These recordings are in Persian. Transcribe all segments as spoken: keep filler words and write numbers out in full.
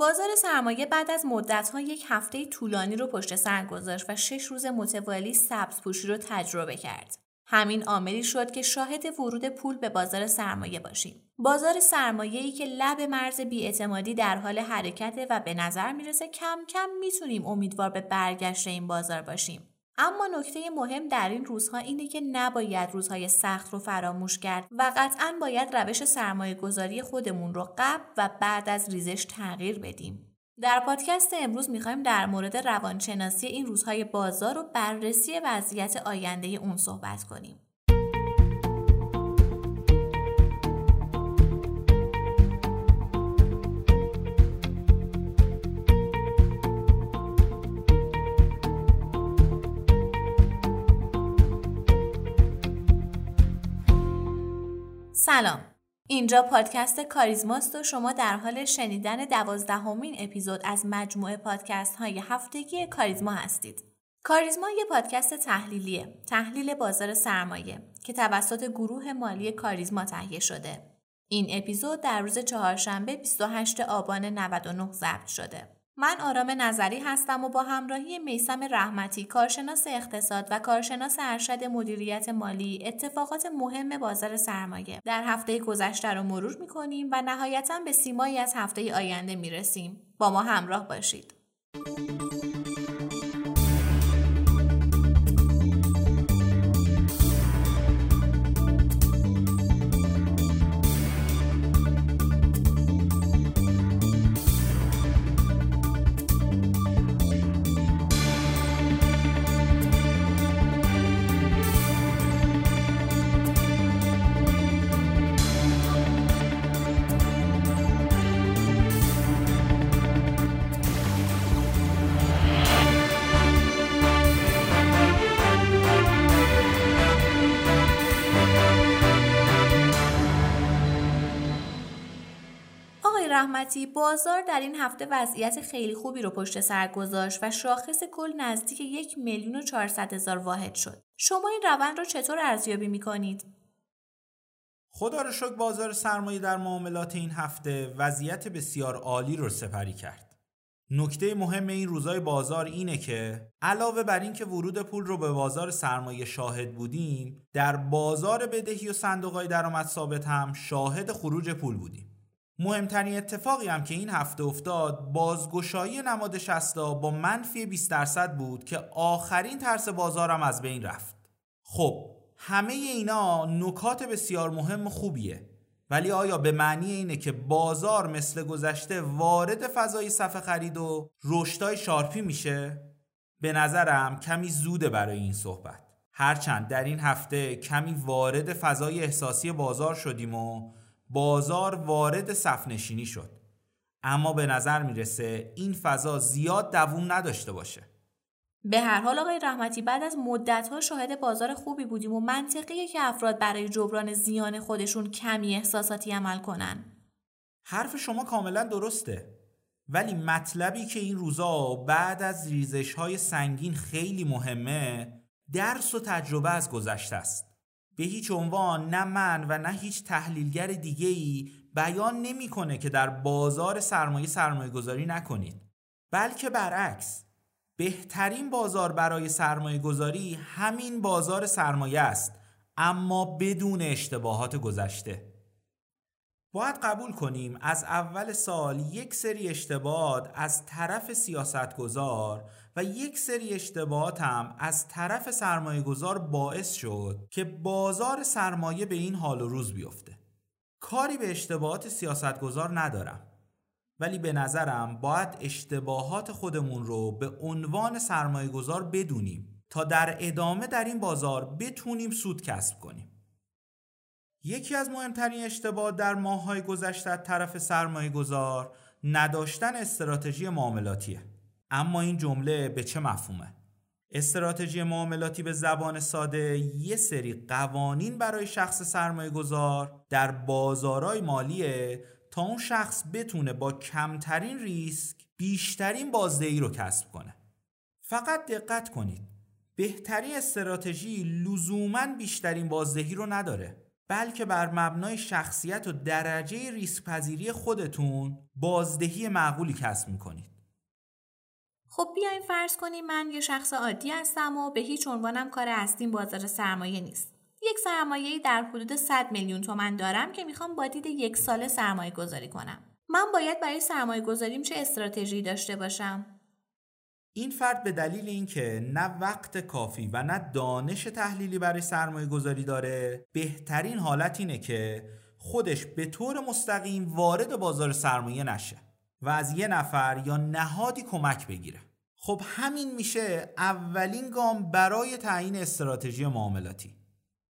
بازار سرمایه بعد از مدت‌ها یک هفته طولانی رو پشت سر گذاشت و شش روز متوالی سبزپوشی رو تجربه کرد. همین عاملی شد که شاهد ورود پول به بازار سرمایه باشیم. بازار سرمایه‌ای که لب مرز بی‌اعتمادی در حال حرکته و به نظر میرسه کم کم میتونیم امیدوار به برگشت این بازار باشیم. اما نکته مهم در این روزها اینه که نباید روزهای سخت رو فراموش کرد و قطعاً باید روش سرمایه گذاری خودمون رو قبل و بعد از ریزش تغییر بدیم. در پادکست امروز میخوایم در مورد روانشناسی این روزهای بازار و بررسی وضعیت آینده اون صحبت کنیم. سلام، اینجا پادکست کاریزماست و شما در حال شنیدن دوازدهمین اپیزود از مجموعه پادکست های هفتگی کاریزما هستید. کاریزما یه پادکست تحلیلیه، تحلیل بازار سرمایه که توسط گروه مالی کاریزما تهیه شده. این اپیزود در روز چهارشنبه بیست و هشتم آبان نود و نه ضبط شده. من آرام نظری هستم و با همراهی میثم رحمتی، کارشناس اقتصاد و کارشناس ارشد مدیریت مالی، اتفاقات مهم بازار سرمایه در هفته گذشته رو مرور می‌کنیم و نهایتاً به سیمایی از هفته آینده می‌رسیم. با ما همراه باشید. رحمتی، بازار در این هفته وضعیت خیلی خوبی رو پشت سر گذاشت و شاخص کل نزدیک یک میلیون و چهارصد هزار واحد شد. شما این روند رو چطور ارزیابی می‌کنید؟ خدا رو شکر بازار سرمایه در معاملات این هفته وضعیت بسیار عالی رو سپری کرد. نکته مهم این روزای بازار اینه که علاوه بر این که ورود پول رو به بازار سرمایه شاهد بودیم، در بازار بدهی و صندوق‌های درآمد ثابت هم شاهد خروج پول بودیم. مهمترین اتفاقی هم که این هفته افتاد بازگشایی نماد شستا با منفی بیست درصد بود که آخرین ترس بازارم از بین رفت. خب همه اینا نکات بسیار مهم و خوبیه، ولی آیا به معنی اینه که بازار مثل گذشته وارد فضای صفحه خرید و رشدای شارپی میشه؟ به نظرم کمی زوده برای این صحبت، هرچند در این هفته کمی وارد فضای احساسی بازار شدیم و بازار وارد صف نشینی شد، اما به نظر میرسه این فضا زیاد دوام نداشته باشه. به هر حال آقای رحمتی، بعد از مدت‌ها شاهد بازار خوبی بودیم و منطقیه که افراد برای جبران زیان خودشون کمی احساساتی عمل کنن. حرف شما کاملا درسته، ولی مطلبی که این روزا بعد از ریزش‌های سنگین خیلی مهمه درس و تجربه از گذشته است. به هیچ عنوان نه من و نه هیچ تحلیلگر دیگه‌ای بیان نمی‌کنه که در بازار سرمایه سرمایه گذاری نکنید، بلکه برعکس، بهترین بازار برای سرمایه گذاری همین بازار سرمایه است، اما بدون اشتباهات گذشته. باید قبول کنیم از اول سال یک سری اشتباهات از طرف سیاستگزار و یک سری اشتباهات هم از طرف سرمایه گذار باعث شد که بازار سرمایه به این حال و روز بیفته. کاری به اشتباهات سیاستگزار ندارم، ولی به نظرم باید اشتباهات خودمون رو به عنوان سرمایه گذار بدونیم تا در ادامه در این بازار بتونیم سود کسب کنیم. یکی از مهمترین اشتباهات در ماه‌های گذشته از طرف سرمایه‌گذار نداشتن استراتژی معاملاتیه. اما این جمله به چه مفهومه؟ استراتژی معاملاتی به زبان ساده یه سری قوانین برای شخص سرمایه‌گذار در بازارهای مالیه تا اون شخص بتونه با کمترین ریسک بیشترین بازدهی رو کسب کنه. فقط دقت کنید، بهترین استراتژی لزوماً بیشترین بازدهی رو نداره، بلکه بر مبنای شخصیت و درجه ریسک پذیری خودتون بازدهی معقولی کسب میکنید. خب بیاین فرض کنیم من یه شخص عادی هستم و به هیچ عنوانم کار اصلیم بازار سرمایه نیست. یک سرمایه‌ای در حدود صد میلیون تومان دارم که میخوام با دید یک ساله سرمایه گذاری کنم. من باید برای سرمایه گذاریم چه استراتژی داشته باشم؟ این فرد به دلیل اینکه نه وقت کافی و نه دانش تحلیلی برای سرمایه گذاری داره، بهترین حالت اینه که خودش به طور مستقیم وارد بازار سرمایه نشه و از یه نفر یا نهادی کمک بگیره. خب همین میشه اولین گام برای تعیین استراتژی معاملاتی.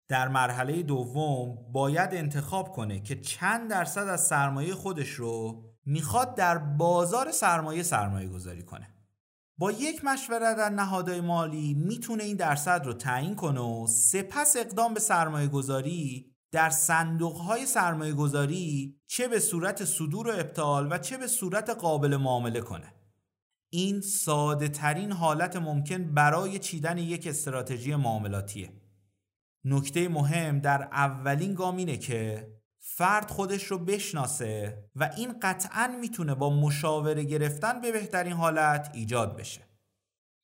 در مرحله دوم باید انتخاب کنه که چند درصد از سرمایه خودش رو میخواد در بازار سرمایه سرمایه گذاری کنه. با یک مشوره در نهادهای مالی میتونه این درصد رو تعیین کنه و سپس اقدام به سرمایه گذاری در صندوقهای سرمایه گذاری چه به صورت صدور و ابطال و چه به صورت قابل معامله کنه. این ساده ترین حالت ممکن برای چیدن یک استراتژی معاملاتیه. نکته مهم در اولین گام اینه که فرد خودش رو بشناسه و این قطعاً میتونه با مشاوره گرفتن به بهترین حالت ایجاد بشه.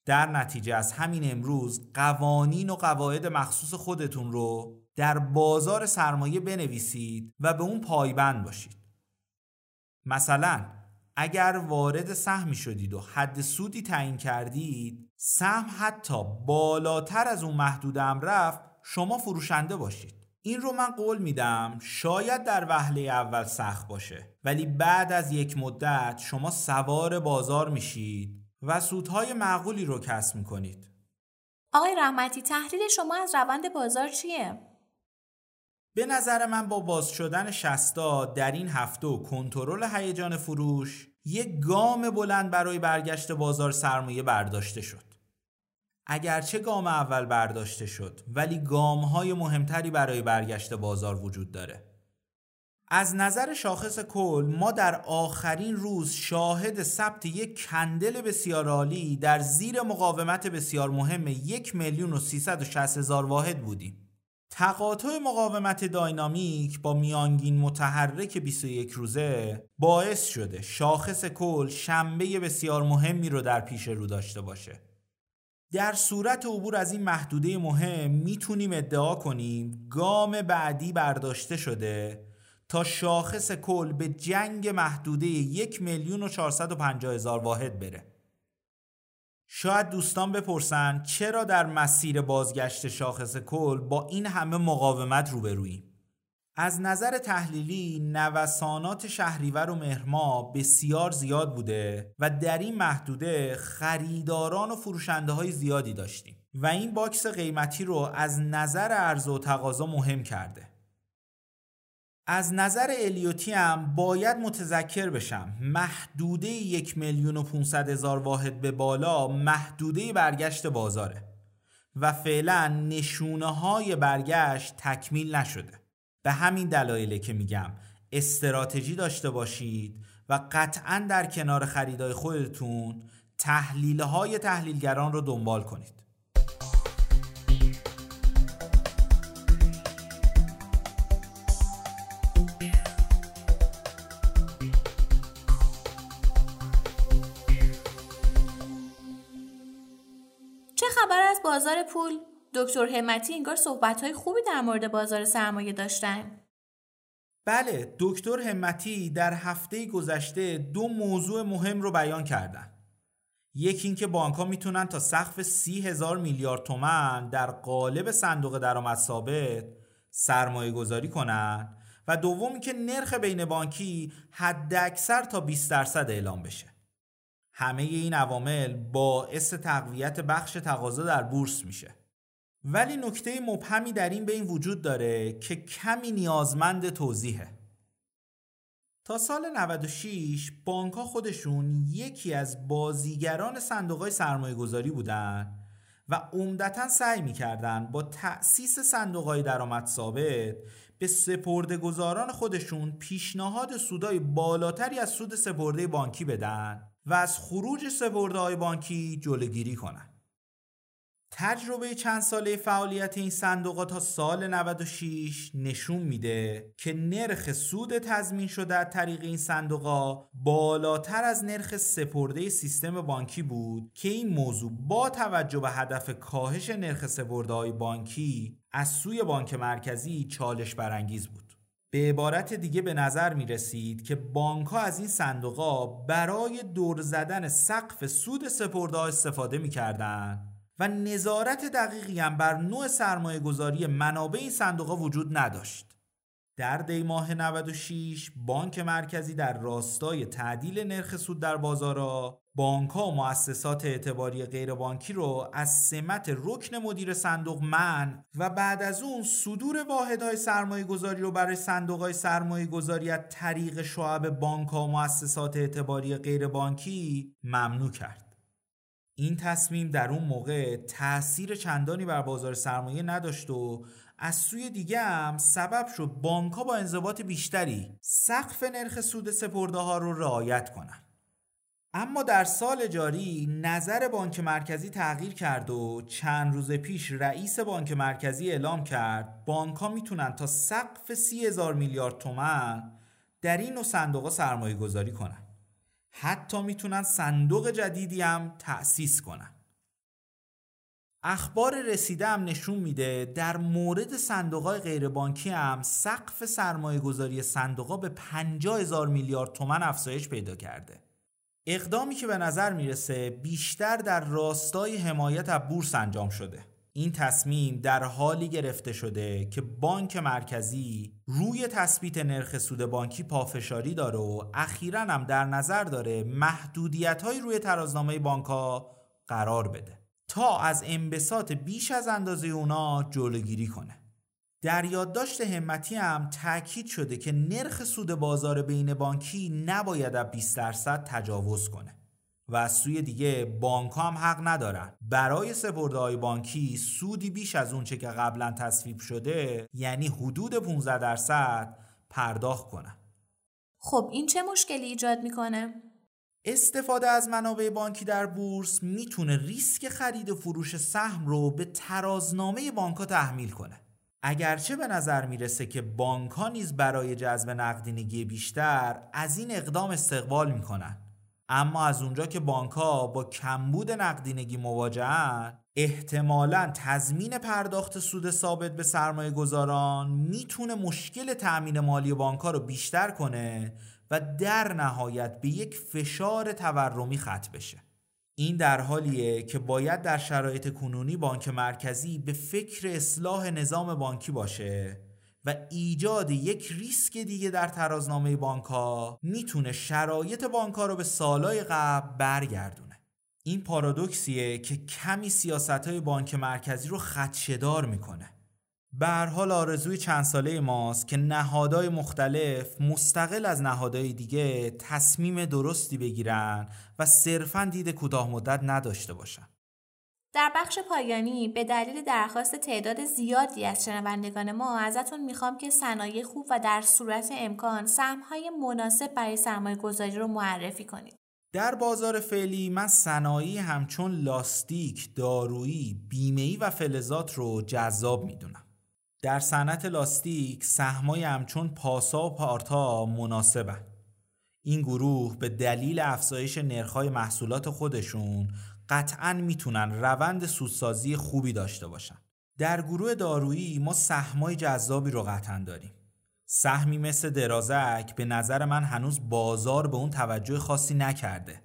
در نتیجه از همین امروز قوانین و قواعد مخصوص خودتون رو در بازار سرمایه بنویسید و به اون پایبند باشید. مثلاً اگر وارد سهمی شدید و حد سودی تعیین کردید، سهم حتی بالاتر از اون محدود هم رفت، شما فروشنده باشید. این رو من قول میدم شاید در وهله اول سخت باشه، ولی بعد از یک مدت شما سوار بازار میشید و سودهای معقولی رو کسب میکنید. آقای رحمتی، تحلیل شما از روند بازار چیه؟ به نظر من با باز شدن شستا در این هفته و کنترل هیجان فروش یک گام بلند برای برگشت بازار سرمایه برداشته شد. اگرچه گام اول برداشته شد، ولی گام‌های مهمتری برای برگشت بازار وجود داره. از نظر شاخص کل، ما در آخرین روز شاهد ثبت یک کندل بسیار عالی در زیر مقاومت بسیار مهم یک میلیون و سیصد و شصت هزار واحد بودیم. تقاطع مقاومت داینامیک با میانگین متحرک بیست و یک روزه باعث شده شاخص کل شنبه بسیار مهمی رو در پیش رو داشته باشه. در صورت عبور از این محدوده مهم میتونیم ادعا کنیم گام بعدی برداشته شده تا شاخص کل به جنگ محدوده یک میلیون و چهارصد و پنجاه هزار واحد بره. شاید دوستان بپرسن چرا در مسیر بازگشت شاخص کل با این همه مقاومت روبروییم؟ از نظر تحلیلی نوسانات شهریور و مهرماه بسیار زیاد بوده و در این محدوده خریداران و فروشنده های زیادی داشتیم و این باکس قیمتی رو از نظر عرضه و تقاضا مهم کرده. از نظر الیوتی هم باید متذکر بشم محدوده یک میلیون و پونصد هزار واحد به بالا محدوده برگشت بازاره و فعلا نشونه های برگشت تکمیل نشده. به همین دلایله که میگم استراتژی داشته باشید و قطعاً در کنار خریدای خودتون تحلیل‌های تحلیلگران رو دنبال کنید. چه خبر از بازار پول؟ دکتر همتی انگار صحبت‌های خوبی در مورد بازار سرمایه داشتن. بله، دکتر همتی در هفته گذشته دو موضوع مهم رو بیان کردن. یکی اینکه بانک‌ها میتونن تا سقف سی هزار میلیارد تومان در قالب صندوق درآمد ثابت سرمایه گذاری کنن و دوم اینکه نرخ بین بانکی حداکثر تا بیست درصد اعلام بشه. همه این عوامل باعث تقویت بخش تقاضا در بورس میشه. ولی نکته مبهمی در این بین وجود داره که کمی نیازمند توضیحه. تا سال نود و شش بانک‌ها خودشون یکی از بازیگران صندوق‌های سرمایه گذاری بودن و عمدتاً سعی می‌کردن با تأسیس صندوق‌های درآمد ثابت به سپرده‌گذاران خودشون پیشنهاد سودای بالاتری از سود سپرده بانکی بدن و از خروج سپرده‌های بانکی جلوگیری کنن. تجربه چند ساله فعالیت این صندوق ها تا سال نود و شش نشون میده که نرخ سود تضمین شده از طریق این صندوق ها بالاتر از نرخ سپرده سیستم بانکی بود که این موضوع با توجه به هدف کاهش نرخ سپرده های بانکی از سوی بانک مرکزی چالش برانگیز بود. به عبارت دیگه به نظر می رسید که بانک‌ها از این صندوق‌ها برای دور زدن سقف سود سپرده‌ها استفاده می کردن و نظارت دقیقی هم بر نوع سرمایه گذاری منابع این صندوق‌ها وجود نداشت. در دی ماه نود و شش بانک مرکزی در راستای تعدیل نرخ سود در بازارها بانک‌ها و مؤسسات اعتباری غیربانکی رو از سمت رکن مدیر صندوق منع و بعد از اون صدور واحدهای سرمایه‌گذاری رو برای صندوق‌های سرمایه‌گذاری از طریق شعب بانک‌ها و مؤسسات اعتباری غیربانکی ممنوع کرد. این تصمیم در اون موقع تأثیر چندانی بر بازار سرمایه نداشت و از سوی دیگه هم سبب شد بانک‌ها با انضباط بیشتری سقف نرخ سود سپرده‌ها رو رعایت کنن. اما در سال جاری نظر بانک مرکزی تغییر کرد و چند روز پیش رئیس بانک مرکزی اعلام کرد بانک‌ها میتونن تا سقف سی هزار میلیارد تومان در این نوع صندوق‌ها سرمایه گذاری کنن. حتی میتونن صندوق جدیدی هم تأسیس کنن. اخبار رسیده هم نشون میده در مورد صندوق‌های غیربانکی هم سقف سرمایه گذاری صندوق‌ها به پنجاه هزار میلیارد تومان افزایش پیدا کرده. اقدامی که به نظر میرسه بیشتر در راستای حمایت از بورس انجام شده. این تصمیم در حالی گرفته شده که بانک مرکزی روی تثبیت نرخ سود بانکی پافشاری داره و اخیراً هم در نظر داره محدودیت‌های روی ترازنامه بانک‌ها قرار بده تا از انبساط بیش از اندازه اونا جلوگیری کنه. در یادداشت همتی هم تأکید شده که نرخ سود بازار بین بانکی نباید از بیست درصد تجاوز کنه و از سوی دیگه بانک‌ها هم حق ندارن برای سپرده‌های بانکی سودی بیش از اونچه که قبلا تصویب شده، یعنی حدود پانزده درصد پرداخت کنن. خب این چه مشکلی ایجاد میکنه؟ استفاده از منابع بانکی در بورس میتونه ریسک خرید و فروش سهم رو به ترازنامه بانک‌ها تحمیل کنه. اگرچه به نظر میرسه که بانک‌ها نیز برای جذب نقدینگی بیشتر از این اقدام استقبال میکنن، اما از اونجا که بانک‌ها با کمبود نقدینگی مواجهن، احتمالاً تضمین پرداخت سود ثابت به سرمایه گذاران میتونه مشکل تأمین مالی بانک‌ها رو بیشتر کنه و در نهایت به یک فشار تورمی ختم بشه. این در حالیه که باید در شرایط کنونی بانک مرکزی به فکر اصلاح نظام بانکی باشه و ایجاد یک ریسک دیگه در ترازنامه بانک‌ها میتونه شرایط بانک‌ها رو به سالهای قبل برگردونه. این پارادوکسیه که کمی سیاست‌های بانک مرکزی رو خدشه‌دار میکنه. به هر حال آرزوی چند ساله ماست که نهادهای مختلف مستقل از نهادهای دیگه تصمیم درستی بگیرن و صرفاً دید کوتاه مدت نداشته باشن. در بخش پایانی به دلیل درخواست تعداد زیادی از شنوندگان ما ازتون میخوام که صنایع خوب و در صورت امکان سهم‌های مناسب برای سرمایه گذاری رو معرفی کنید. در بازار فعلی من صنایع همچون لاستیک، دارویی، بیمه‌ای و فلزات رو جذاب میدونم. در صنعت لاستیک سهمای همچون پاسا و پارتا مناسبن. این گروه به دلیل افزایش نرخ‌های محصولات خودشون قطعاً میتونن روند سودسازی خوبی داشته باشن. در گروه دارویی ما سهمای جذابی رو قطعاً داریم. سهمی مثل درازک به نظر من هنوز بازار به اون توجه خاصی نکرده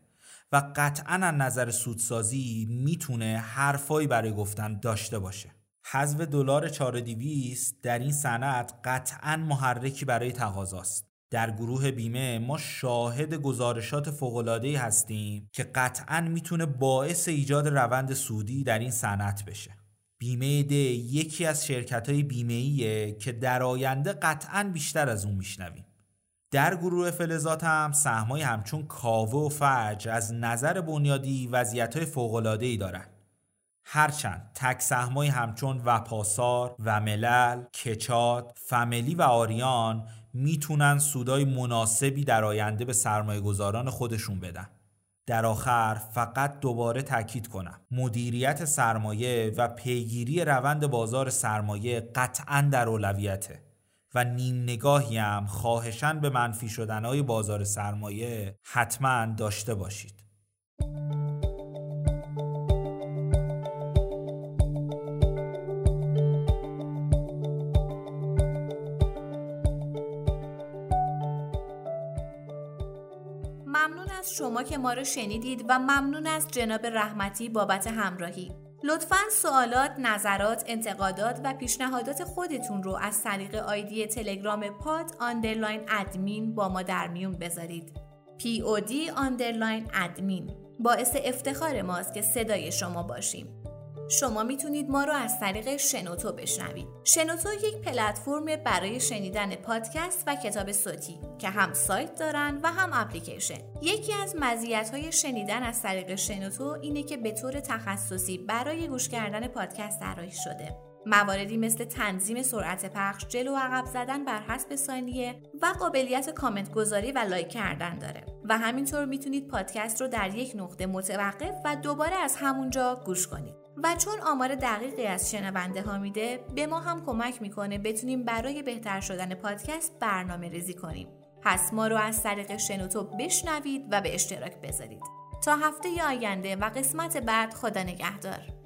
و قطعاً از نظر سودسازی میتونه حرفایی برای گفتن داشته باشه. حذف دلار چهار هزار و دویست در این صنعت قطعاً محرکی برای تقاضاست. در گروه بیمه ما شاهد گزارشات فوق‌العاده‌ای هستیم که قطعاً میتونه باعث ایجاد روند سودی در این صنعت بشه. بیمه دی یکی از شرکت‌های بیمه‌ایه که در آینده قطعاً بیشتر از اون میشنویم. در گروه فلزات هم سهم‌های همچون کاوه و فرج از نظر بنیادی وضعیت‌های فوق‌العاده‌ای دارن. هرچند تک سهم‌های همچون وپاسار و ملل، کچاد، فملی و آریان میتونن سودای مناسبی در آینده به سرمایه گذاران خودشون بدن. در آخر فقط دوباره تاکید کنم مدیریت سرمایه و پیگیری روند بازار سرمایه قطعاً در اولویته و نیم نگاهی هم خواهشاً به منفی شدنهای بازار سرمایه حتماً داشته باشید. شما که ما رو شنیدید و ممنون از جناب رحمتی بابت همراهی. لطفاً سوالات، نظرات، انتقادات و پیشنهادات خودتون رو از طریق آیدی تلگرام پاد آندرلاین ادمین با ما در میون بذارید. پی او دی آندرلاین ادمین. باعث افتخار ماست که صدای شما باشیم. شما میتونید ما رو از طریق شنوتو بشنوید. شنوتو یک پلتفرم برای شنیدن پادکست و کتاب صوتی که هم سایت دارن و هم اپلیکیشن. یکی از مزیت‌های شنیدن از طریق شنوتو اینه که به طور تخصصی برای گوش کردن پادکست طراحی شده. مواردی مثل تنظیم سرعت پخش، جلو و عقب زدن بر حسب ثانیه و قابلیت کامنت گذاری و لایک کردن داره و همینطور میتونید پادکست رو در یک نقطه متوقف و دوباره از همونجا گوش کنید. و چون آمار دقیقی از شنونده ها میده به ما هم کمک میکنه بتونیم برای بهتر شدن پادکست برنامه ریزی کنیم. پس ما رو از طریق شنوتو بشنوید و به اشتراک بذارید. تا هفته ی آینده و قسمت بعد خدا نگهدار.